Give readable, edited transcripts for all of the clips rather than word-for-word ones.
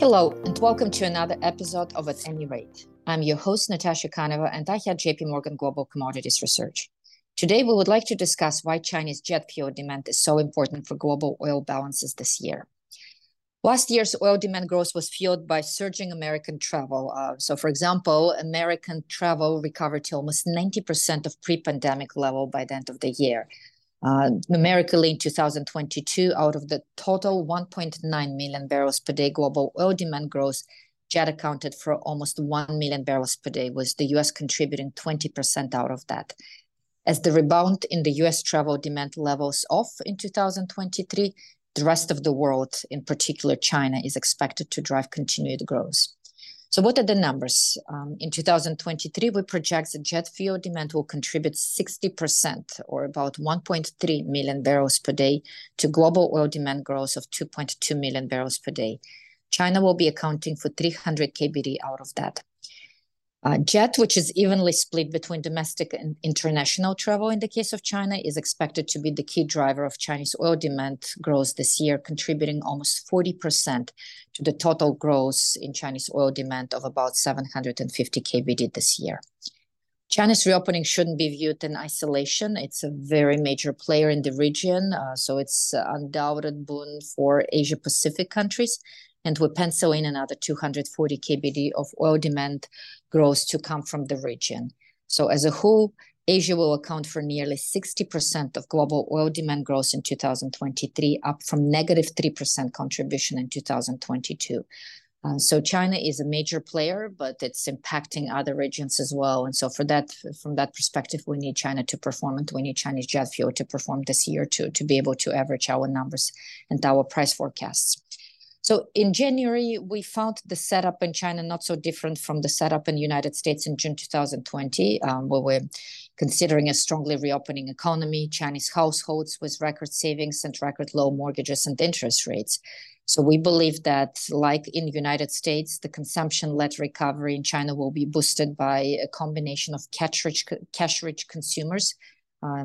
Hello, and welcome to another episode of At Any Rate. I'm your host, Natasha Kaneva, and I head J.P. Morgan Global Commodities Research. Today, we would like to discuss why Chinese jet fuel demand is so important for global oil balances this year. Last year's oil demand growth was fueled by surging American travel. So, for example, American travel recovered to almost 90% of pre-pandemic level by the end of the year. Numerically, in 2022, out of the total 1.9 million barrels per day global oil demand growth, jet accounted for almost 1 million barrels per day, with the U.S. contributing 20% out of that. As the rebound in the U.S. travel demand levels off in 2023, the rest of the world, in particular China, is expected to drive continued growth. So what are the numbers? In 2023, we project that jet fuel demand will contribute 60%, or about 1.3 million barrels per day, to global oil demand growth of 2.2 million barrels per day. China will be accounting for 300 KBD out of that. Jet, which is evenly split between domestic and international travel in the case of China, is expected to be the key driver of Chinese oil demand growth this year, contributing almost 40% to the total growth in Chinese oil demand of about 750 KBD this year. China's reopening shouldn't be viewed in isolation. It's a very major player in the region, so it's an undoubted boon for Asia-Pacific countries. And we pencil in another 240 KBD of oil demand growth to come from the region. So as a whole, Asia will account for nearly 60% of global oil demand growth in 2023, up from negative 3% contribution in 2022. So China is a major player, but it's impacting other regions as well. And so for that, from that perspective, we need China to perform, and we need Chinese jet fuel to perform this year to be able to average our numbers and our price forecasts. So in January, we found the setup in China not so different from the setup in the United States in June 2020, where we're considering a strongly reopening economy, Chinese households with record savings and record low mortgages and interest rates. So we believe that, like in the United States, the consumption-led recovery in China will be boosted by a combination of cash-rich consumers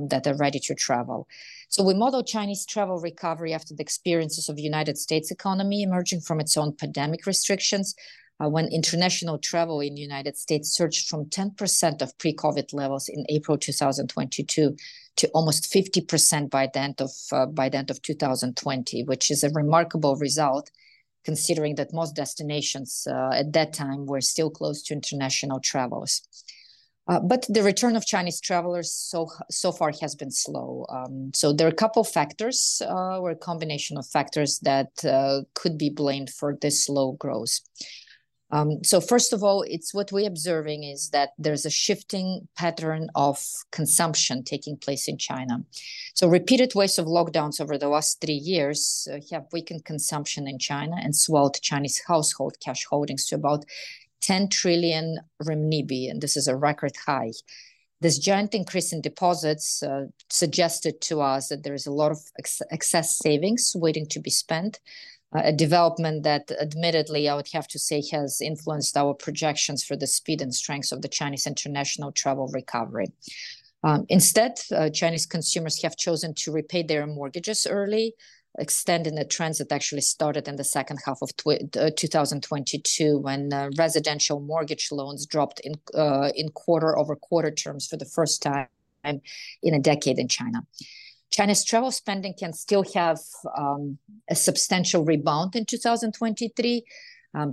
that are ready to travel. So we model Chinese travel recovery after the experiences of the United States economy emerging from its own pandemic restrictions, when international travel in the United States surged from 10% of pre-COVID levels in April 2022 to almost 50% by the end of 2020, which is a remarkable result, considering that most destinations at that time were still closed to international travelers. But the return of Chinese travelers so far has been slow. So there are a couple factors or a combination of factors that could be blamed for this slow growth. So first of all, it's what we're observing is that there's a shifting pattern of consumption taking place in China. So repeated waves of lockdowns over the last 3 years have weakened consumption in China and swelled Chinese household cash holdings to about 10 trillion renminbi, and this is a record high. This giant increase in deposits suggested to us that there is a lot of excess savings waiting to be spent, a development that, admittedly, I would have to say has influenced our projections for the speed and strength of the Chinese international travel recovery. Instead, Chinese consumers have chosen to repay their mortgages early, extending the trends that actually started in the second half of 2022 when residential mortgage loans dropped in quarter-over-quarter terms for the first time in a decade in China. China's travel spending can still have a substantial rebound in 2023,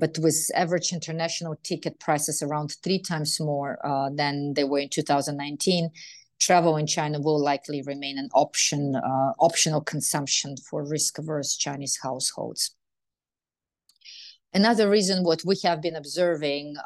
but with average international ticket prices around 3 times more than they were in 2019, travel in China will likely remain an optional consumption for risk-averse Chinese households. Another reason what we have been observing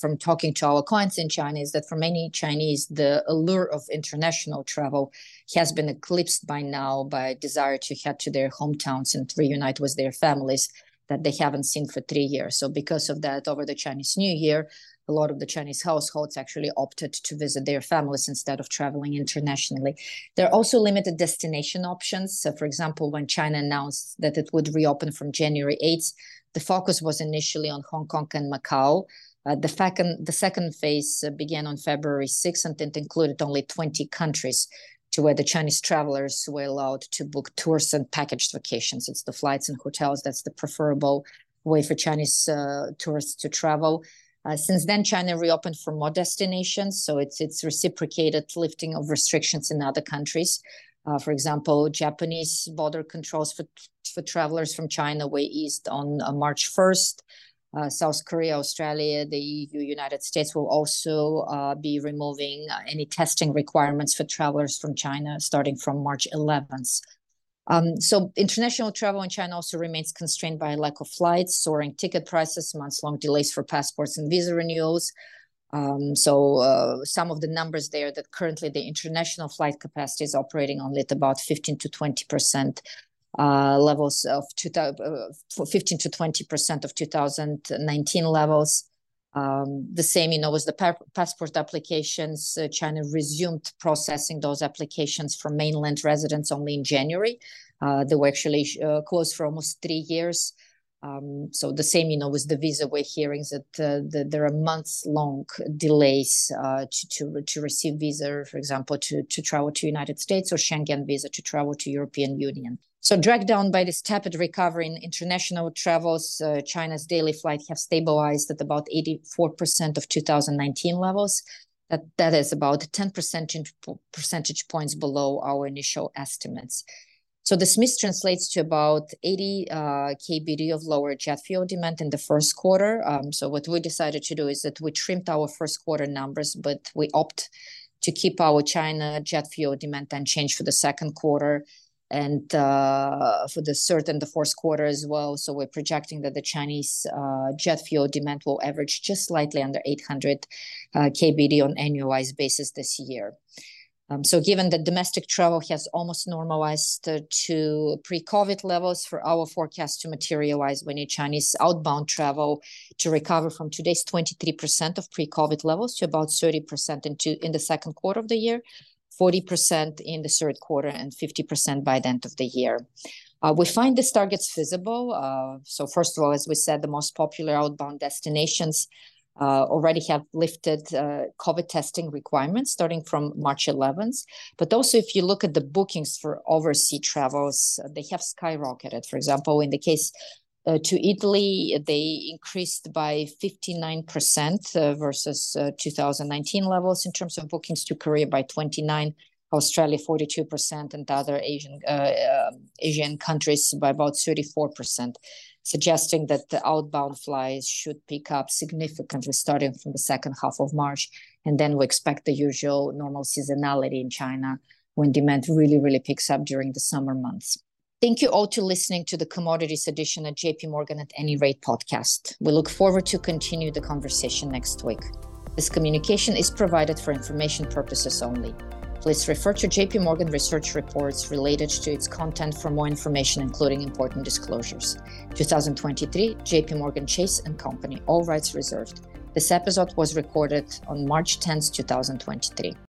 from talking to our clients in China is that for many Chinese, the allure of international travel has been eclipsed by now by a desire to head to their hometowns and reunite with their families that they haven't seen for 3 years. So because of that, over the Chinese New Year, a lot of the Chinese households actually opted to visit their families instead of traveling internationally. There are also limited destination options. So, for example, when China announced that it would reopen from January 8th, the focus was initially on Hong Kong and Macau. The second phase began on February 6th, and it included only 20 countries to where the Chinese travelers were allowed to book tours and packaged vacations. It's the flights and hotels that's the preferable way for Chinese tourists to travel. Since then, China reopened for more destinations, so it's reciprocated lifting of restrictions in other countries. For example, Japanese border controls for travelers from China were eased on March 1st. South Korea, Australia, the EU, United States will also be removing any testing requirements for travelers from China starting from March 11th. So international travel in China also remains constrained by a lack of flights, soaring ticket prices, months-long delays for passports and visa renewals. So some of the numbers there that currently the international flight capacity is operating only at about 15 to 20% levels of 15 to 20% of 2019 levels. The same, was the passport applications. China resumed processing those applications from mainland residents only in January. They were actually closed for almost 3 years. So the same, with the visa, we're hearing that there are months-long delays to receive visa, for example, to travel to United States, or Schengen visa to travel to European Union. So dragged down by this tepid recovery in international travels, China's daily flight have stabilized at about 84% of 2019 levels. That is about 10 percentage points below our initial estimates. So this mistranslates to about 80 KBD of lower jet fuel demand in the first quarter. So what we decided to do is that we trimmed our first quarter numbers, but we opt to keep our China jet fuel demand unchanged for the second quarter and for the third and the fourth quarter as well. So we're projecting that the Chinese jet fuel demand will average just slightly under 800 KBD on annualized basis this year. So given that domestic travel has almost normalized to pre-COVID levels, for our forecast to materialize, we need Chinese outbound travel to recover from today's 23% of pre-COVID levels to about 30% in the second quarter of the year, 40% in the third quarter, and 50% by the end of the year. We find these targets feasible. So first of all, as we said, the most popular outbound destinations already have lifted COVID testing requirements starting from March 11th. But also, if you look at the bookings for overseas travels, they have skyrocketed. For example, in the case to Italy, they increased by 59% versus 2019 levels in terms of bookings, to Korea by 29%, Australia 42%, and other Asian countries by about 34%. Suggesting that the outbound flights should pick up significantly starting from the second half of March. And then we expect the usual normal seasonality in China when demand really, really picks up during the summer months. Thank you all to listening to the Commodities edition at J.P. Morgan At Any Rate podcast. We look forward to continue the conversation next week. This communication is provided for information purposes only. Please refer to J.P. Morgan research reports related to its content for more information, including important disclosures. 2023, J.P. Morgan Chase & Company, all rights reserved. This episode was recorded on March 10, 2023.